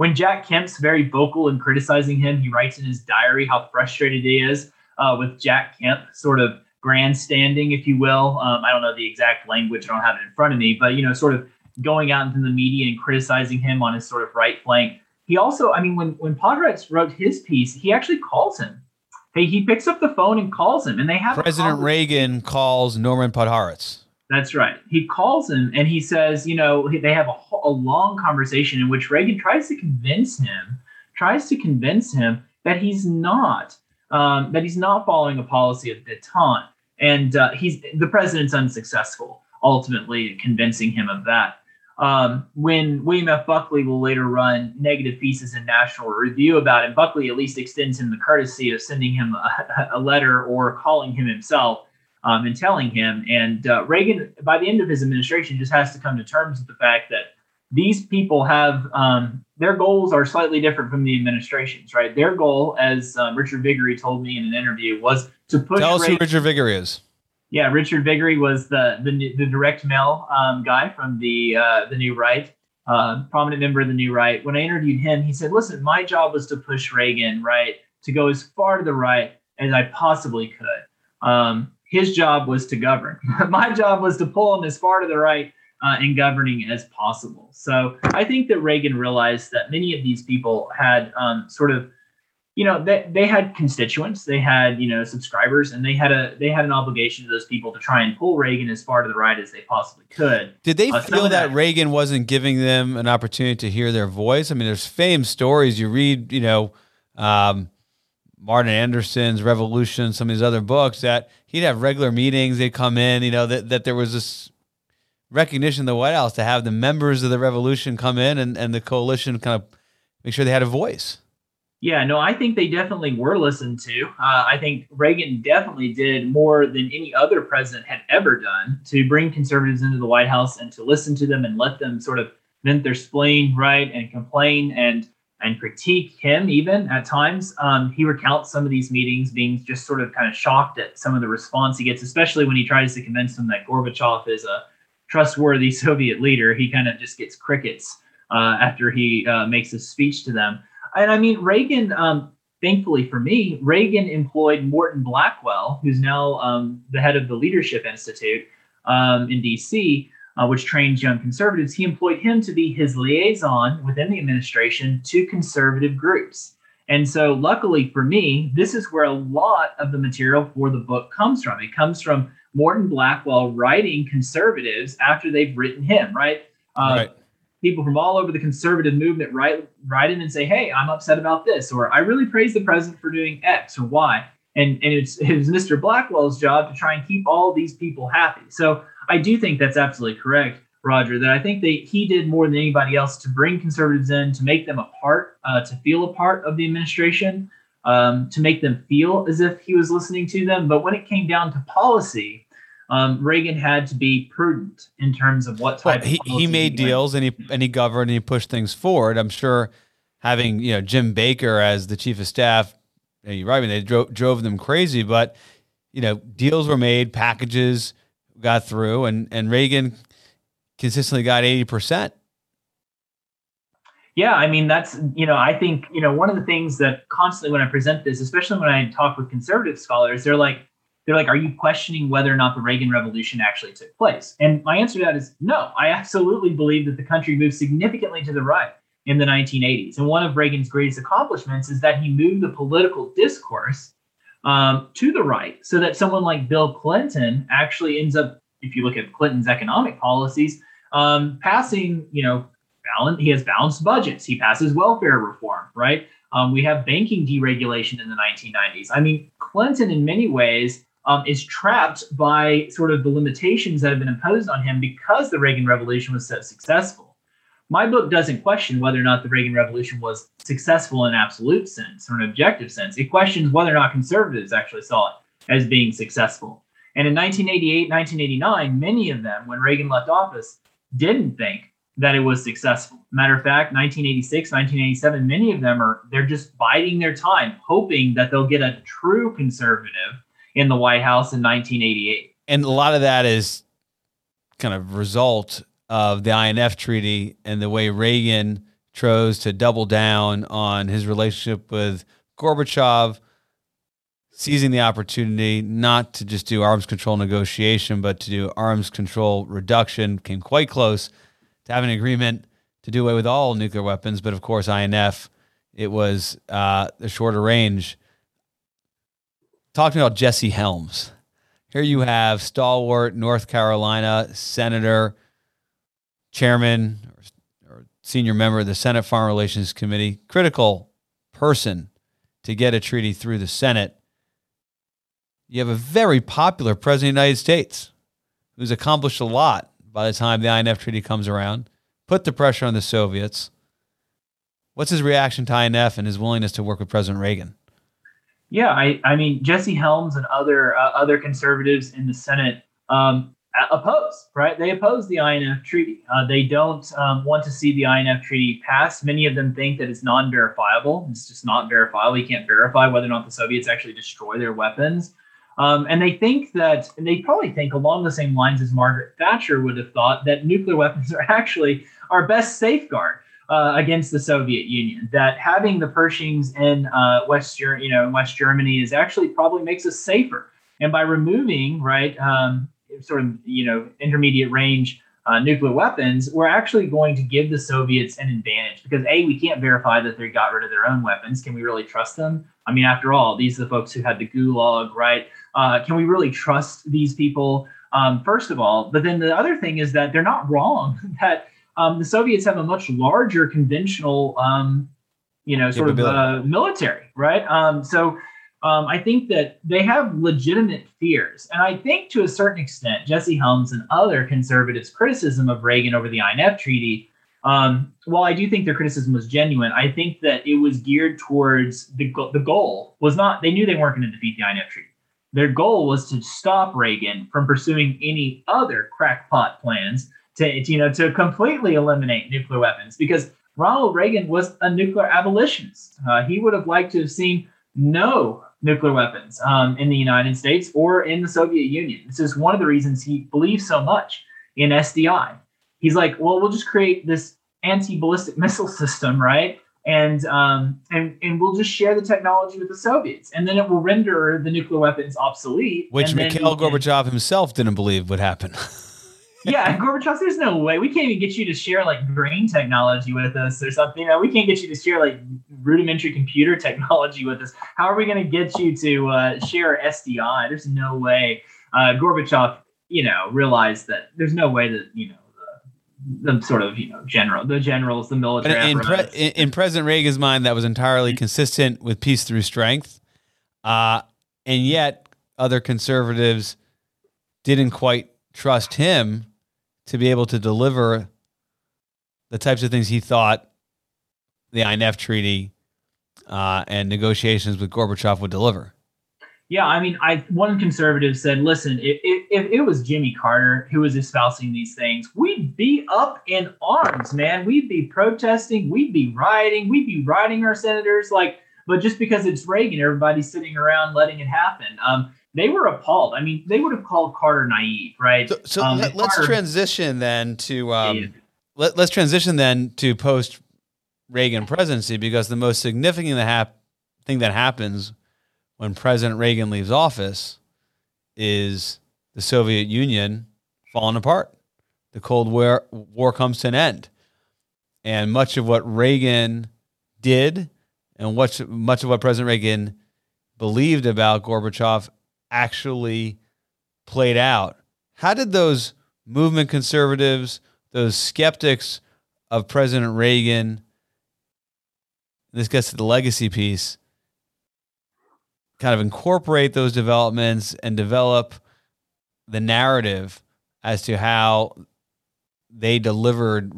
when Jack Kemp's very vocal in criticizing him, he writes in his diary how frustrated he is uh, with Jack Kemp sort of grandstanding, if you will. Um, I don't know the exact language; I don't have it in front of me, but you know, sort of going out into the media and criticizing him on his sort of right flank. He also, I mean, when when Podhoretz wrote his piece, he actually calls him. Hey, he picks up the phone and calls him, and they have President Reagan calls Norman Podhoretz. That's right. He calls him, and he says, you know, they have a, a long conversation in which Reagan tries to convince him, tries to convince him that he's not, um, that he's not following a policy of détente, and uh, he's the president's unsuccessful ultimately in convincing him of that. Um, when William F. Buckley will later run negative pieces in National Review about him, Buckley at least extends him the courtesy of sending him a, a letter or calling him himself um, and telling him. And uh, Reagan, by the end of his administration, just has to come to terms with the fact that these people have um, their goals are slightly different from the administration's, right? Their goal, as um, Richard Viguerie told me in an interview, was to push. Tell us Reagan- who Richard Viguerie is. Yeah, Richard Viguerie was the the, the direct mail um, guy from the uh, the New Right, uh, prominent member of the New Right. When I interviewed him, he said, "Listen, my job was to push Reagan, right, to go as far to the right as I possibly could." Um, his job was to govern. My job was to pull him as far to the right uh, in governing as possible. So I think that Reagan realized that many of these people had um, sort of, you know, they, they had constituents, they had, you know, subscribers, and they had a they had an obligation to those people to try and pull Reagan as far to the right as they possibly could. Did they uh, feel that, that Reagan wasn't giving them an opportunity to hear their voice? I mean, there's famed stories you read, you know, um, Martin Anderson's Revolution, some of these other books, that he'd have regular meetings, they'd come in, you know, that, that there was this recognition in the White House to have the members of the Revolution come in and, and the coalition kind of make sure they had a voice. Yeah, no, I think they definitely were listened to. Uh, I think Reagan definitely did more than any other president had ever done to bring conservatives into the White House and to listen to them and let them sort of vent their spleen, right, and complain and and critique him even at times. Um, he recounts some of these meetings being just sort of kind of shocked at some of the response he gets, especially when he tries to convince them that Gorbachev is a trustworthy Soviet leader. He kind of just gets crickets uh, after he uh, makes his speech to them. And I mean, Reagan, um, thankfully for me, Reagan employed Morton Blackwell, who's now um, the head of the Leadership Institute um, in D C, uh, which trains young conservatives. He employed him to be his liaison within the administration to conservative groups. And so luckily for me, this is where a lot of the material for the book comes from. It comes from Morton Blackwell writing conservatives after they've written him, right? Uh, right. People from all over the conservative movement write, write in and say, hey, I'm upset about this, or I really praise the president for doing X or Y. And, and it's, it was Mister Blackwell's job to try and keep all these people happy. So I do think that's absolutely correct, Roger, that I think they, he did more than anybody else to bring conservatives in, to make them a part, uh, to feel a part of the administration, um, to make them feel as if he was listening to them. But when it came down to policy, Um, Reagan had to be prudent in terms of what type. But he, of policy he made he deals and he and he governed and he pushed things forward. I'm sure having you know Jim Baker as the chief of staff, you're right. I mean, they drove drove them crazy, but you know deals were made, packages got through, and and Reagan consistently got eighty percent. Yeah, I mean that's you know I think you know one of the things that constantly when I present this, especially when I talk with conservative scholars, they're like. They're like, are you questioning whether or not the Reagan Revolution actually took place? And my answer to that is no. I absolutely believe that the country moved significantly to the right in the nineteen eighties. And one of Reagan's greatest accomplishments is that he moved the political discourse um, to the right so that someone like Bill Clinton actually ends up, if you look at Clinton's economic policies, um, passing, you know, balance, he has balanced budgets. He passes welfare reform, right? Um, we have banking deregulation in the nineteen nineties. I mean, Clinton in many ways Um, is trapped by sort of the limitations that have been imposed on him because the Reagan Revolution was so successful. My book doesn't question whether or not the Reagan Revolution was successful in an absolute sense or an objective sense. It questions whether or not conservatives actually saw it as being successful. And in nineteen eighty-eight, nineteen eighty-nine, many of them, when Reagan left office, didn't think that it was successful. Matter of fact, nineteen eighty-six, nineteen eighty-seven, many of them are, they're just biding their time, hoping that they'll get a true conservative in the White House in nineteen eighty-eight. And a lot of that is kind of result of the I N F Treaty and the way Reagan chose to double down on his relationship with Gorbachev, seizing the opportunity not to just do arms control negotiation, but to do arms control reduction, came quite close to having an agreement to do away with all nuclear weapons. But of course, I N F, it was uh, the shorter range. Talking about Jesse Helms. Here you have stalwart North Carolina senator, chairman, or, or senior member of the Senate Foreign Relations Committee, critical person to get a treaty through the Senate. You have a very popular president of the United States who's accomplished a lot by the time the I N F Treaty comes around, put the pressure on the Soviets. What's his reaction to I N F and his willingness to work with President Reagan? Yeah, I, I mean, Jesse Helms and other uh, other conservatives in the Senate um, oppose, right? They oppose the I N F Treaty. Uh, they don't um, want to see the I N F Treaty passed. Many of them think that it's non-verifiable. It's just not verifiable. You can't verify whether or not the Soviets actually destroy their weapons. Um, and they think that, and they probably think along the same lines as Margaret Thatcher would have thought, that nuclear weapons are actually our best safeguard Uh, against the Soviet Union, that having the Pershings in uh, West, you know, in West Germany is actually probably makes us safer And by removing, right, um, sort of, you know, intermediate range uh, nuclear weapons, we're actually going to give the Soviets an advantage because, A, we can't verify that they got rid of their own weapons. Can we really trust them? I mean, after all, these are the folks who had the gulag, right? Uh, can we really trust these people, um, first of all? But then the other thing is that they're not wrong, that um, the Soviets have a much larger conventional, um, you know, sort of uh, military, right? Um, so... Um, I think that they have legitimate fears. And I think to a certain extent, Jesse Helms and other conservatives' criticism of Reagan over the I N F Treaty, um, while I do think their criticism was genuine, I think that it was geared towards the, go- the goal was not, they knew they weren't going to defeat the I N F Treaty. Their goal was to stop Reagan from pursuing any other crackpot plans to, you know, to completely eliminate nuclear weapons, because Ronald Reagan was a nuclear abolitionist. Uh, he would have liked to have seen no nuclear weapons um, in the United States or in the Soviet Union. This is one of the reasons he believes so much in S D I. He's like, well, we'll just create this anti-ballistic missile system, right? And um, and and we'll just share the technology with the Soviets, and then it will render the nuclear weapons obsolete. Which Mikhail Gorbachev can, himself didn't believe would happen. Yeah, Gorbachev, there's no way. We can't even get you to share like brain technology with us or something. You know, we can't get you to share like rudimentary computer technology with us. How are we going to get you to uh, share S D I? There's no way. Uh, Gorbachev, you know, realized that there's no way that, you know, the, the sort of, you know, general, the generals, the military. In, pre- in, in President Reagan's mind, that was entirely consistent with peace through strength. Uh, and yet other conservatives didn't quite trust him to be able to deliver the types of things he thought the I N F Treaty uh, and negotiations with Gorbachev would deliver. Yeah, I mean, I one conservative said, listen, if, if it was Jimmy Carter who was espousing these things, we'd be up in arms, man. We'd be protesting. We'd be rioting. We'd be rioting our senators. Like, but just because it's Reagan, everybody's sitting around letting it happen. Um, They were appalled. I mean, they would have called Carter naive, right? So, so um, let, let's Carter, transition then to um, let, let's transition then to post Reagan presidency, because the most significant that hap- thing that happens when President Reagan leaves office is the Soviet Union falling apart. The Cold War, War comes to an end, and much of what Reagan did and what much of what President Reagan believed about Gorbachev actually played out. How did those movement conservatives, those skeptics of President Reagan, this gets to the legacy piece, kind of incorporate those developments and develop the narrative as to how they delivered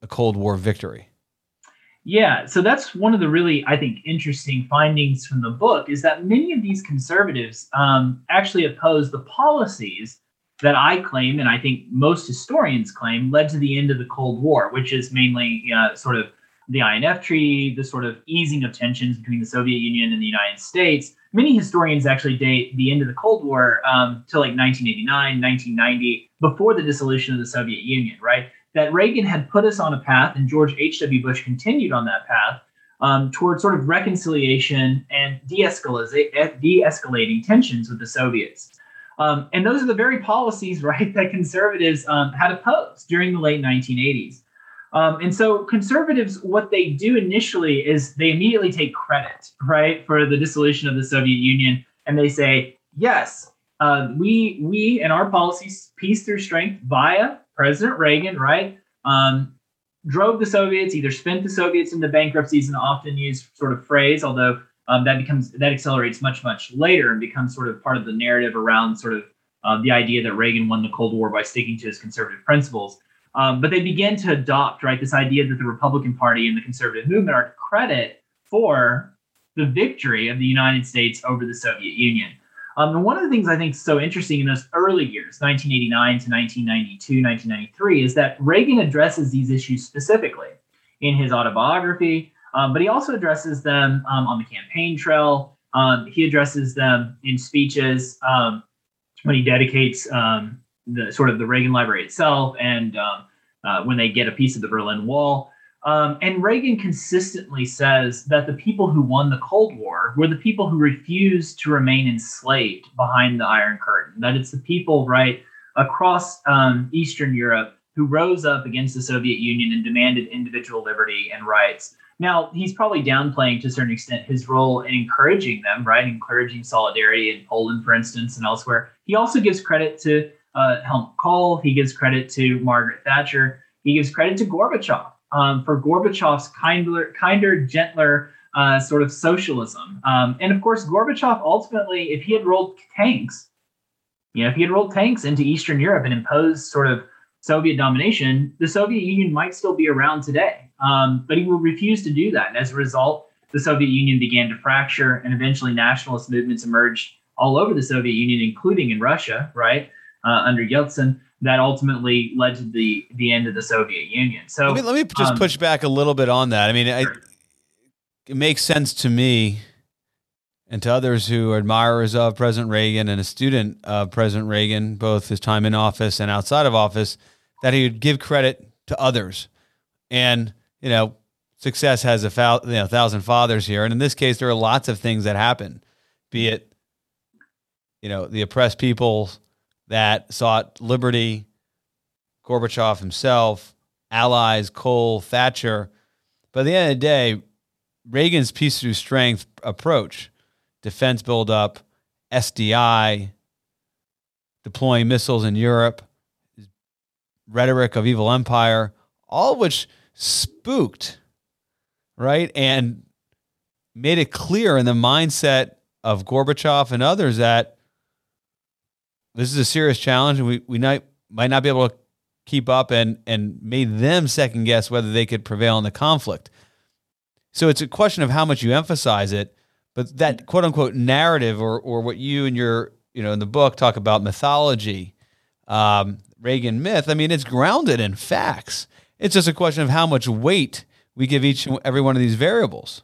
a Cold War victory? Yeah, so that's one of the really, I think, interesting findings from the book is that many of these conservatives um, actually oppose the policies that I claim, and I think most historians claim, led to the end of the Cold War, which is mainly uh, sort of the I N F Treaty, the sort of easing of tensions between the Soviet Union and the United States. Many historians actually date the end of the Cold War um, to like nineteen eighty-nine, nineteen ninety, before the dissolution of the Soviet Union, right? That Reagan had put us on a path, and George H W. Bush continued on that path um, toward sort of reconciliation and de-escalating tensions with the Soviets. Um, and those are the very policies, right, that conservatives um, had opposed during the late nineteen eighties. Um, and so conservatives, what they do initially is they immediately take credit, right, for the dissolution of the Soviet Union. And they say, yes, uh, we, we and our policies, peace through strength via President Reagan, right, um, drove the Soviets, either spent the Soviets into bankruptcy is an often used sort of phrase, although um, that becomes that accelerates much, much later and becomes sort of part of the narrative around sort of uh, the idea that Reagan won the Cold War by sticking to his conservative principles. Um, but they begin to adopt, right, this idea that the Republican Party and the conservative movement are to credit for the victory of the United States over the Soviet Union. Um, and one of the things I think is so interesting in those early years, nineteen eighty-nine to nineteen ninety-two, nineteen ninety-three, is that Reagan addresses these issues specifically in his autobiography, um, but he also addresses them um, on the campaign trail. Um, he addresses them in speeches um, when he dedicates um, the sort of the Reagan Library itself and um, uh, when they get a piece of the Berlin Wall. Um, and Reagan consistently says that the people who won the Cold War were the people who refused to remain enslaved behind the Iron Curtain, that it's the people right across um, Eastern Europe who rose up against the Soviet Union and demanded individual liberty and rights. Now, he's probably downplaying to a certain extent his role in encouraging them, right, encouraging solidarity in Poland, for instance, and elsewhere. He also gives credit to uh, Helmut Kohl. He gives credit to Margaret Thatcher. He gives credit to Gorbachev. Um, for Gorbachev's kinder, kinder, gentler uh, sort of socialism. Um, and of course, Gorbachev ultimately, if he had rolled tanks, you know, if he had rolled tanks into Eastern Europe and imposed sort of Soviet domination, the Soviet Union might still be around today. Um, but he refused to do that. And as a result, the Soviet Union began to fracture, and eventually nationalist movements emerged all over the Soviet Union, including in Russia, right, uh, under Yeltsin. That ultimately led to the the end of the Soviet Union. So let me, let me just um, push back a little bit on that. I mean, sure. I, it makes sense to me and to others who are admirers of President Reagan and a student of President Reagan, both his time in office and outside of office, that he would give credit to others. And, you know, success has a fa- you know, thousand fathers here. And in this case, there are lots of things that happen, be it, you know, the oppressed people that sought liberty, Gorbachev himself, allies, Kohl, Thatcher. But at the end of the day, Reagan's peace through strength approach, defense buildup, S D I, deploying missiles in Europe, rhetoric of evil empire, all of which spooked, right? And made it clear in the mindset of Gorbachev and others that this is a serious challenge, and we, we not, might not be able to keep up, and, and made them second guess whether they could prevail in the conflict. So it's a question of how much you emphasize it, but that quote unquote narrative, or or what you and your, you know, in the book talk about mythology, um, Reagan myth, I mean, it's grounded in facts. It's just a question of how much weight we give each and every one of these variables.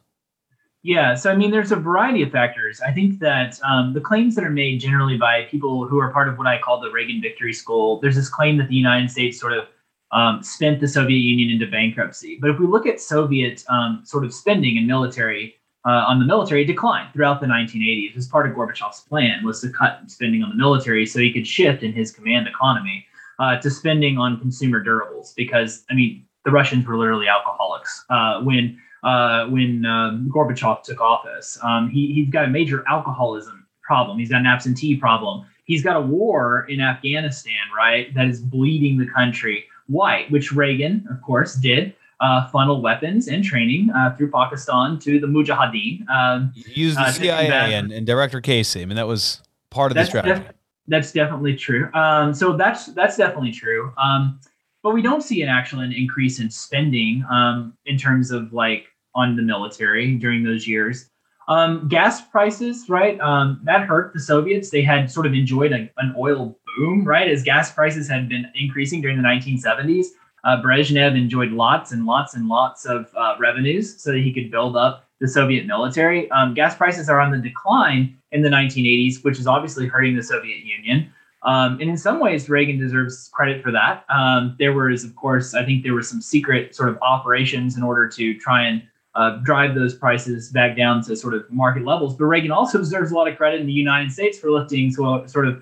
Yeah, so I mean, there's a variety of factors. I think that um, the claims that are made generally by people who are part of what I call the Reagan Victory School, there's this claim that the United States sort of um, spent the Soviet Union into bankruptcy. But if we look at Soviet um, sort of spending and military uh, on the military, it declined throughout the nineteen eighties. It was part of Gorbachev's plan was to cut spending on the military so he could shift in his command economy uh, to spending on consumer durables, because, I mean, the Russians were literally alcoholics uh, when Uh, when um, Gorbachev took office. Um, he, he's got a major alcoholism problem. He's got an absentee problem. He's got a war in Afghanistan, right, that is bleeding the country white, which Reagan, of course, did uh, funnel weapons and training uh, through Pakistan to the Mujahideen. Um, he used the uh, C I A and, and Director Casey. I mean, that was part of the strategy. Def- that's definitely true. Um, so that's that's definitely true. Um, but we don't see an actual increase in spending um, in terms of, like, on the military during those years. Um, gas prices, right? Um, that hurt the Soviets. They had sort of enjoyed a, an oil boom, right? As gas prices had been increasing during the nineteen seventies, uh, Brezhnev enjoyed lots and lots and lots of uh, revenues so that he could build up the Soviet military. Um, gas prices are on the decline in the nineteen eighties, which is obviously hurting the Soviet Union. Um, and in some ways, Reagan deserves credit for that. Um, there was, of course, I think there were some secret sort of operations in order to try and Uh, drive those prices back down to sort of market levels. But Reagan also deserves a lot of credit in the United States for lifting so, sort of...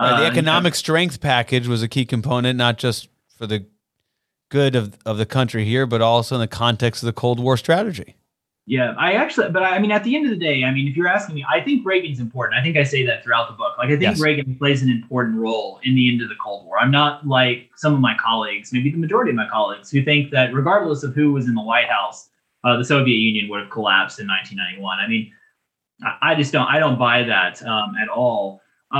Uh, the economic strength package was a key component, not just for the good of, of the country here, but also in the context of the Cold War strategy. Yeah, I actually... But I mean, at the end of the day, I mean, if you're asking me, I think Reagan's important. I think I say that throughout the book. Like, I think yes. Reagan plays an important role in the end of the Cold War. I'm not like some of my colleagues, maybe the majority of my colleagues, who think that regardless of who was in the White House, Uh, the Soviet Union would have collapsed in nineteen ninety-one. I mean, I, I just don't, I don't buy that um, at all.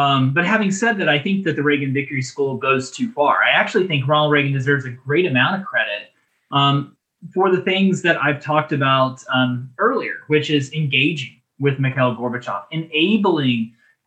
Um, but having said that, I think that the Reagan Victory School goes too far. I actually think Ronald Reagan deserves a great amount of credit um, for the things that I've talked about um, earlier, which is engaging with Mikhail Gorbachev, enabling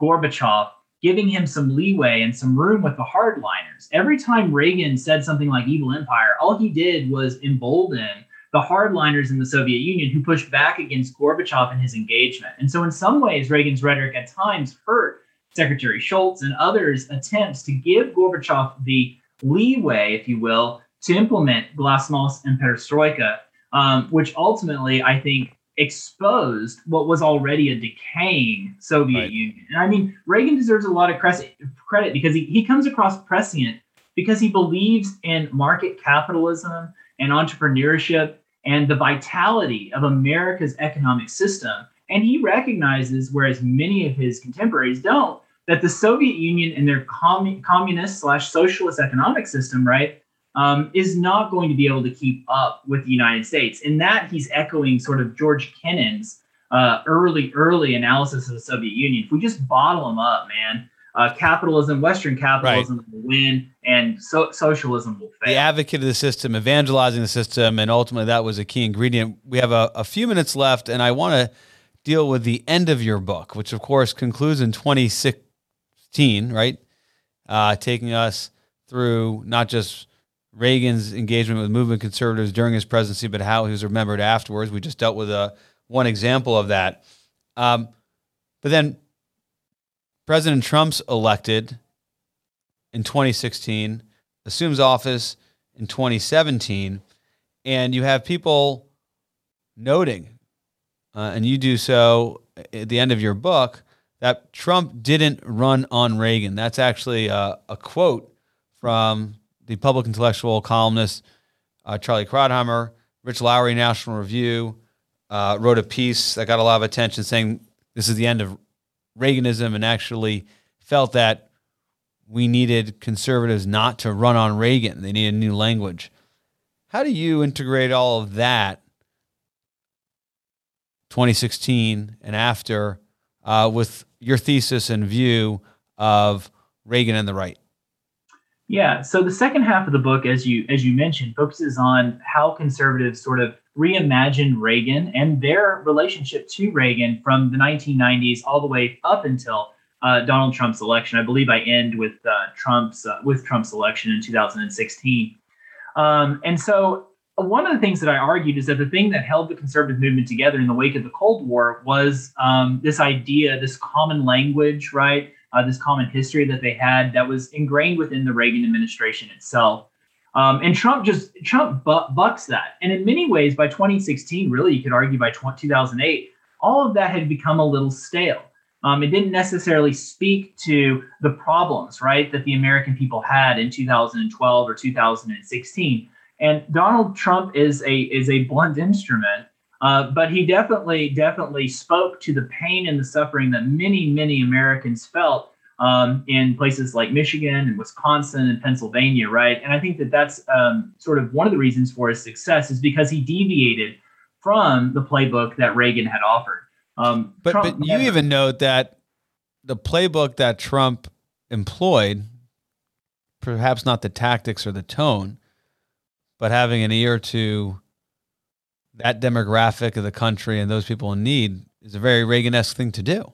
Gorbachev, giving him some leeway and some room with the hardliners. Every time Reagan said something like evil empire, all he did was embolden the hardliners in the Soviet Union who pushed back against Gorbachev and his engagement. And so in some ways, Reagan's rhetoric at times hurt Secretary Shultz and others' attempts to give Gorbachev the leeway, if you will, to implement glasnost and perestroika um, which ultimately, I think, exposed what was already a decaying Soviet right. Union. And I mean, Reagan deserves a lot of credit because he, he comes across prescient because he believes in market capitalism and entrepreneurship and the vitality of America's economic system. And he recognizes, whereas many of his contemporaries don't, that the Soviet Union and their commun- communist slash socialist economic system, right, um, is not going to be able to keep up with the United States. In that, he's echoing sort of George Kennan's uh, early, early analysis of the Soviet Union. If we just bottle them up, man, uh, capitalism, Western capitalism right. will win, and so- socialism will fail. The advocate of the system, evangelizing the system, and ultimately that was a key ingredient. We have a, a few minutes left, and I want to deal with the end of your book, which of course concludes in twenty sixteen, right? Uh, taking us through not just Reagan's engagement with movement conservatives during his presidency, but how he was remembered afterwards. We just dealt with a, one example of that. Um, but then President Trump's elected in twenty sixteen, assumes office in twenty seventeen, and you have people noting, Uh, and you do so at the end of your book, that Trump didn't run on Reagan. That's actually a, a quote from the public intellectual columnist uh, Charlie Krauthammer. Rich Lowry, National Review, uh, wrote a piece that got a lot of attention saying this is the end of Reaganism, and actually felt that we needed conservatives not to run on Reagan. They needed a new language. How do you integrate all of that twenty sixteen and after, uh, with your thesis and view of Reagan and the right? Yeah. So the second half of the book, as you as you mentioned, focuses on how conservatives sort of reimagined Reagan and their relationship to Reagan from the nineteen nineties all the way up until uh, Donald Trump's election. I believe I end with uh, Trump's uh, with Trump's election in two thousand sixteen, um, and so. One of the things that I argued is that the thing that held the conservative movement together in the wake of the Cold War was um, this idea, this common language, right? Uh, this common history that they had that was ingrained within the Reagan administration itself. Um, and Trump just, Trump bu- bucks that. And in many ways, by twenty sixteen, really, you could argue by two thousand eight, all of that had become a little stale. Um, it didn't necessarily speak to the problems, right, that the American people had in two thousand twelve or two thousand sixteen. And Donald Trump is a is a blunt instrument, uh, but he definitely, definitely spoke to the pain and the suffering that many, many Americans felt um, in places like Michigan and Wisconsin and Pennsylvania, right? And I think that that's um, sort of one of the reasons for his success is because he deviated from the playbook that Reagan had offered. Um, but, but you had, even note that the playbook that Trump employed, perhaps not the tactics or the tone, but having an ear to that demographic of the country and those people in need is a very Reagan-esque thing to do.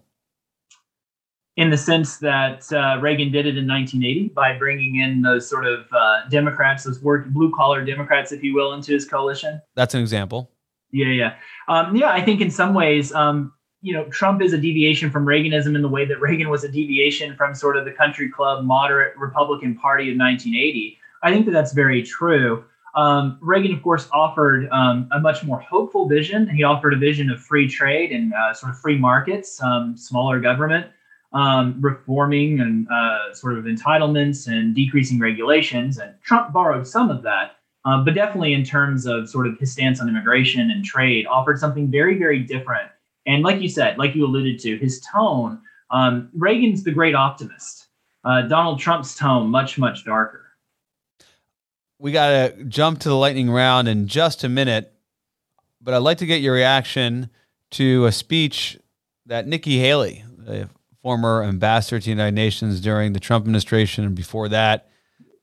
In the sense that uh, Reagan did it in nineteen eighty by bringing in those sort of uh, Democrats, those work, blue-collar Democrats, if you will, into his coalition. That's an example. Yeah, yeah. Um, yeah, I think in some ways, um, you know, Trump is a deviation from Reaganism in the way that Reagan was a deviation from sort of the country club, moderate Republican Party of nineteen eighty. I think that that's very true. Um, Reagan, of course, offered um, a much more hopeful vision. He offered a vision of free trade and uh, sort of free markets, um, smaller government, um, reforming and uh, sort of entitlements and decreasing regulations. And Trump borrowed some of that, uh, but definitely in terms of sort of his stance on immigration and trade, offered something very, very different. And like you said, like you alluded to, his tone, um, Reagan's the great optimist. Uh, Donald Trump's tone, much, much darker. We got to jump to the lightning round in just a minute, but I'd like to get your reaction to a speech that Nikki Haley, the former ambassador to the United Nations during the Trump administration and before that,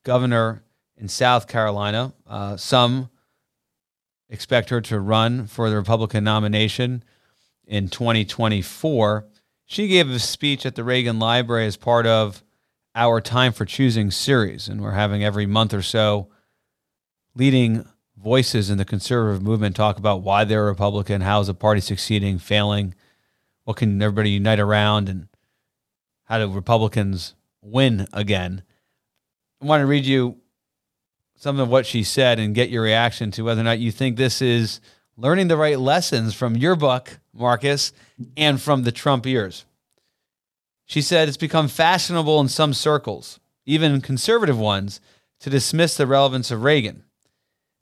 governor in South Carolina. Uh, some expect her to run for the Republican nomination in twenty twenty-four. She gave a speech at the Reagan Library as part of our Time for Choosing series, and we're having every month or so leading voices in the conservative movement talk about why they're Republican, how is the party succeeding, failing, what can everybody unite around, and how do Republicans win again. I want to read you some of what she said and get your reaction to whether or not you think this is learning the right lessons from your book, Marcus, and from the Trump years. She said it's become fashionable in some circles, even conservative ones, to dismiss the relevance of Reagan.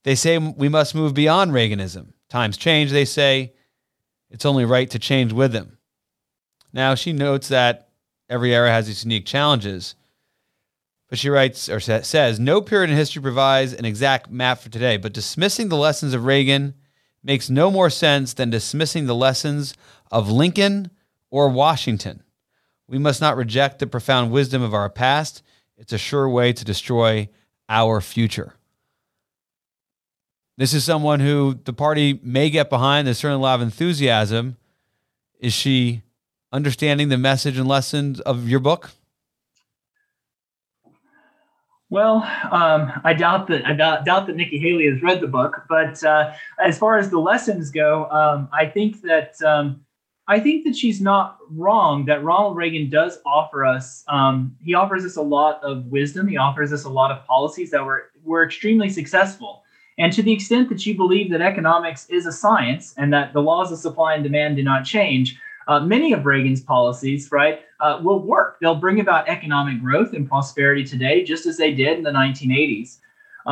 They say we must move beyond Reaganism. Times change, they say. It's only right to change with them. Now, she notes that every era has its unique challenges, but she writes or says, no period in history provides an exact map for today, but dismissing the lessons of Reagan makes no more sense than dismissing the lessons of Lincoln or Washington. We must not reject the profound wisdom of our past. It's a sure way to destroy our future. This is someone who the party may get behind. There's certainly a lot of enthusiasm. Is she understanding the message and lessons of your book? Well, um, I doubt that I doubt, doubt that Nikki Haley has read the book. But uh, as far as the lessons go, um, I think that um, I think that she's not wrong. That Ronald Reagan does offer us. Um, he offers us a lot of wisdom. He offers us a lot of policies that were were extremely successful. And to the extent that you believe that economics is a science and that the laws of supply and demand do not change, Uh, many of Reagan's policies, right, uh, will work. They'll bring about economic growth and prosperity today, just as they did in the nineteen eighties.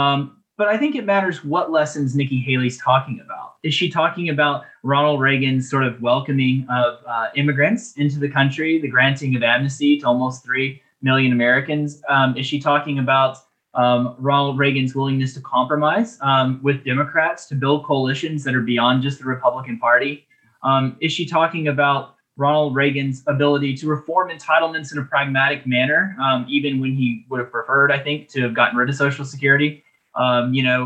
Um, but I think it matters what lessons Nikki Haley's talking about. Is she talking about Ronald Reagan's sort of welcoming of uh, immigrants into the country, the granting of amnesty to almost three million Americans? Um, is she talking about um, Ronald Reagan's willingness to compromise um, with Democrats to build coalitions that are beyond just the Republican Party? Um, is she talking about Ronald Reagan's ability to reform entitlements in a pragmatic manner, um, even when he would have preferred, I think, to have gotten rid of Social Security, um, you know,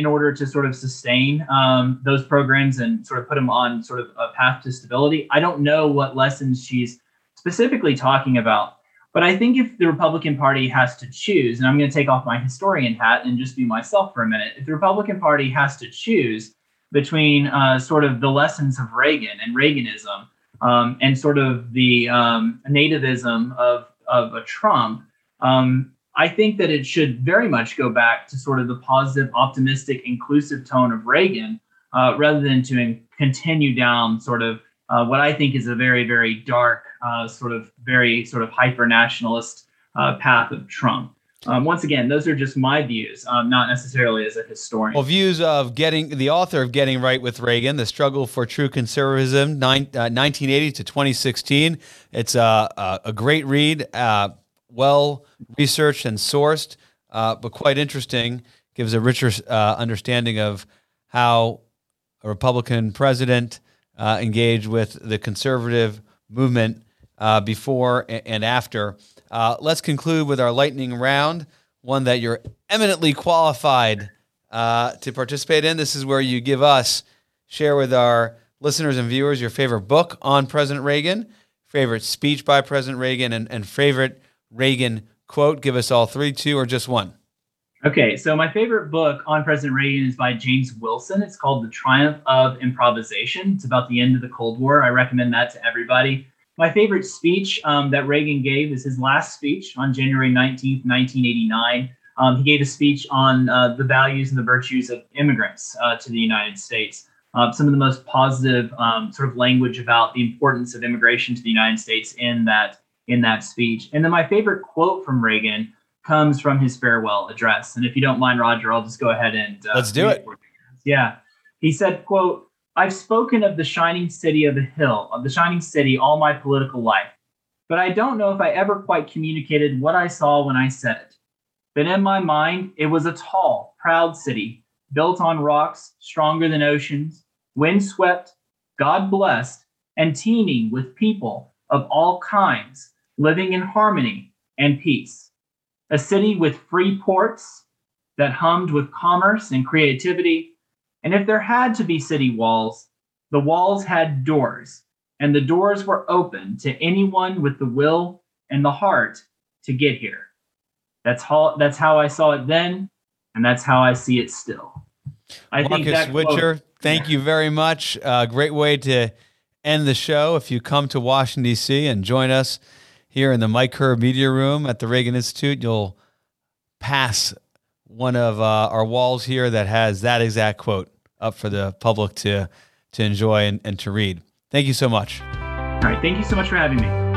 in order to sort of sustain um, those programs and sort of put them on sort of a path to stability? I don't know what lessons she's specifically talking about, but I think if the Republican Party has to choose, and I'm going to take off my historian hat and just be myself for a minute, if the Republican Party has to choose between uh, sort of the lessons of Reagan and Reaganism um, and sort of the um, nativism of, of a Trump, um, I think that it should very much go back to sort of the positive, optimistic, inclusive tone of Reagan uh, rather than to in- continue down sort of uh, what I think is a very, very dark, uh, sort of very sort of hyper-nationalist uh, path of Trump. Um, once again, those are just my views, um, not necessarily as a historian. Well, views of getting the author of Getting Right with Reagan, The Struggle for True Conservatism, nine, uh, nineteen eighty to twenty sixteen. It's uh, uh, a great read, uh, well-researched and sourced, uh, but quite interesting. Gives a richer uh, understanding of how a Republican president uh, engaged with the conservative movement uh, before and after. Uh, let's conclude with our lightning round, one that you're eminently qualified uh, to participate in. This is where you give us, share with our listeners and viewers your favorite book on President Reagan, favorite speech by President Reagan, and, and favorite Reagan quote. Give us all three, two, or just one. Okay, so my favorite book on President Reagan is by James Wilson. It's called The Triumph of Improvisation. It's about the end of the Cold War. I recommend that to everybody. My favorite speech um, that Reagan gave is his last speech on January nineteenth, nineteen eighty-nine. Um, he gave a speech on uh, the values and the virtues of immigrants uh, to the United States. Uh, some of the most positive um, sort of language about the importance of immigration to the United States in that in that speech. And then my favorite quote from Reagan comes from his farewell address. And if you don't mind, Roger, I'll just go ahead and uh, let's do it. Yeah, he said, quote, "I've spoken of the shining city of the hill, of the shining city all my political life, but I don't know if I ever quite communicated what I saw when I said it. But in my mind, it was a tall, proud city, built on rocks stronger than oceans, windswept, God-blessed, and teeming with people of all kinds, living in harmony and peace. A city with free ports that hummed with commerce and creativity, and if there had to be city walls, the walls had doors, and the doors were open to anyone with the will and the heart to get here. That's how that's how I saw it then, and that's how I see it still." I Marcus think that Witcher, quote, thank you very much. Uh, great way to end the show. If you come to Washington, D C and join us here in the Mike Kerr Media Room at the Reagan Institute, you'll pass one of uh, our walls here that has that exact quote up for the public to to enjoy and, and to read. Thank you so much. All right. Thank you so much for having me.